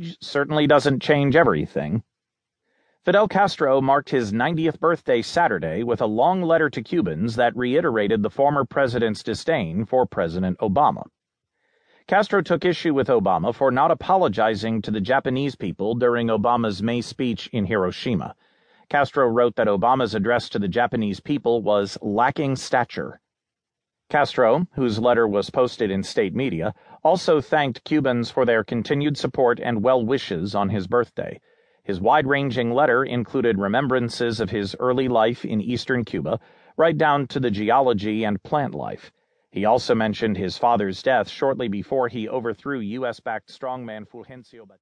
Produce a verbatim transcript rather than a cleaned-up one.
age certainly doesn't change everything. Fidel Castro marked his ninetieth birthday Saturday with a long letter to Cubans that reiterated the former president's disdain for President Obama. Castro took issue with Obama for not apologizing to the Japanese people during Obama's May speech in Hiroshima. Castro wrote that Obama's address to the Japanese people was lacking stature. Castro, whose letter was posted in state media, also thanked Cubans for their continued support and well wishes on his birthday. His wide-ranging letter included remembrances of his early life in eastern Cuba, right down to the geology and plant life. He also mentioned his father's death shortly before he overthrew U S backed strongman Fulgencio Batista.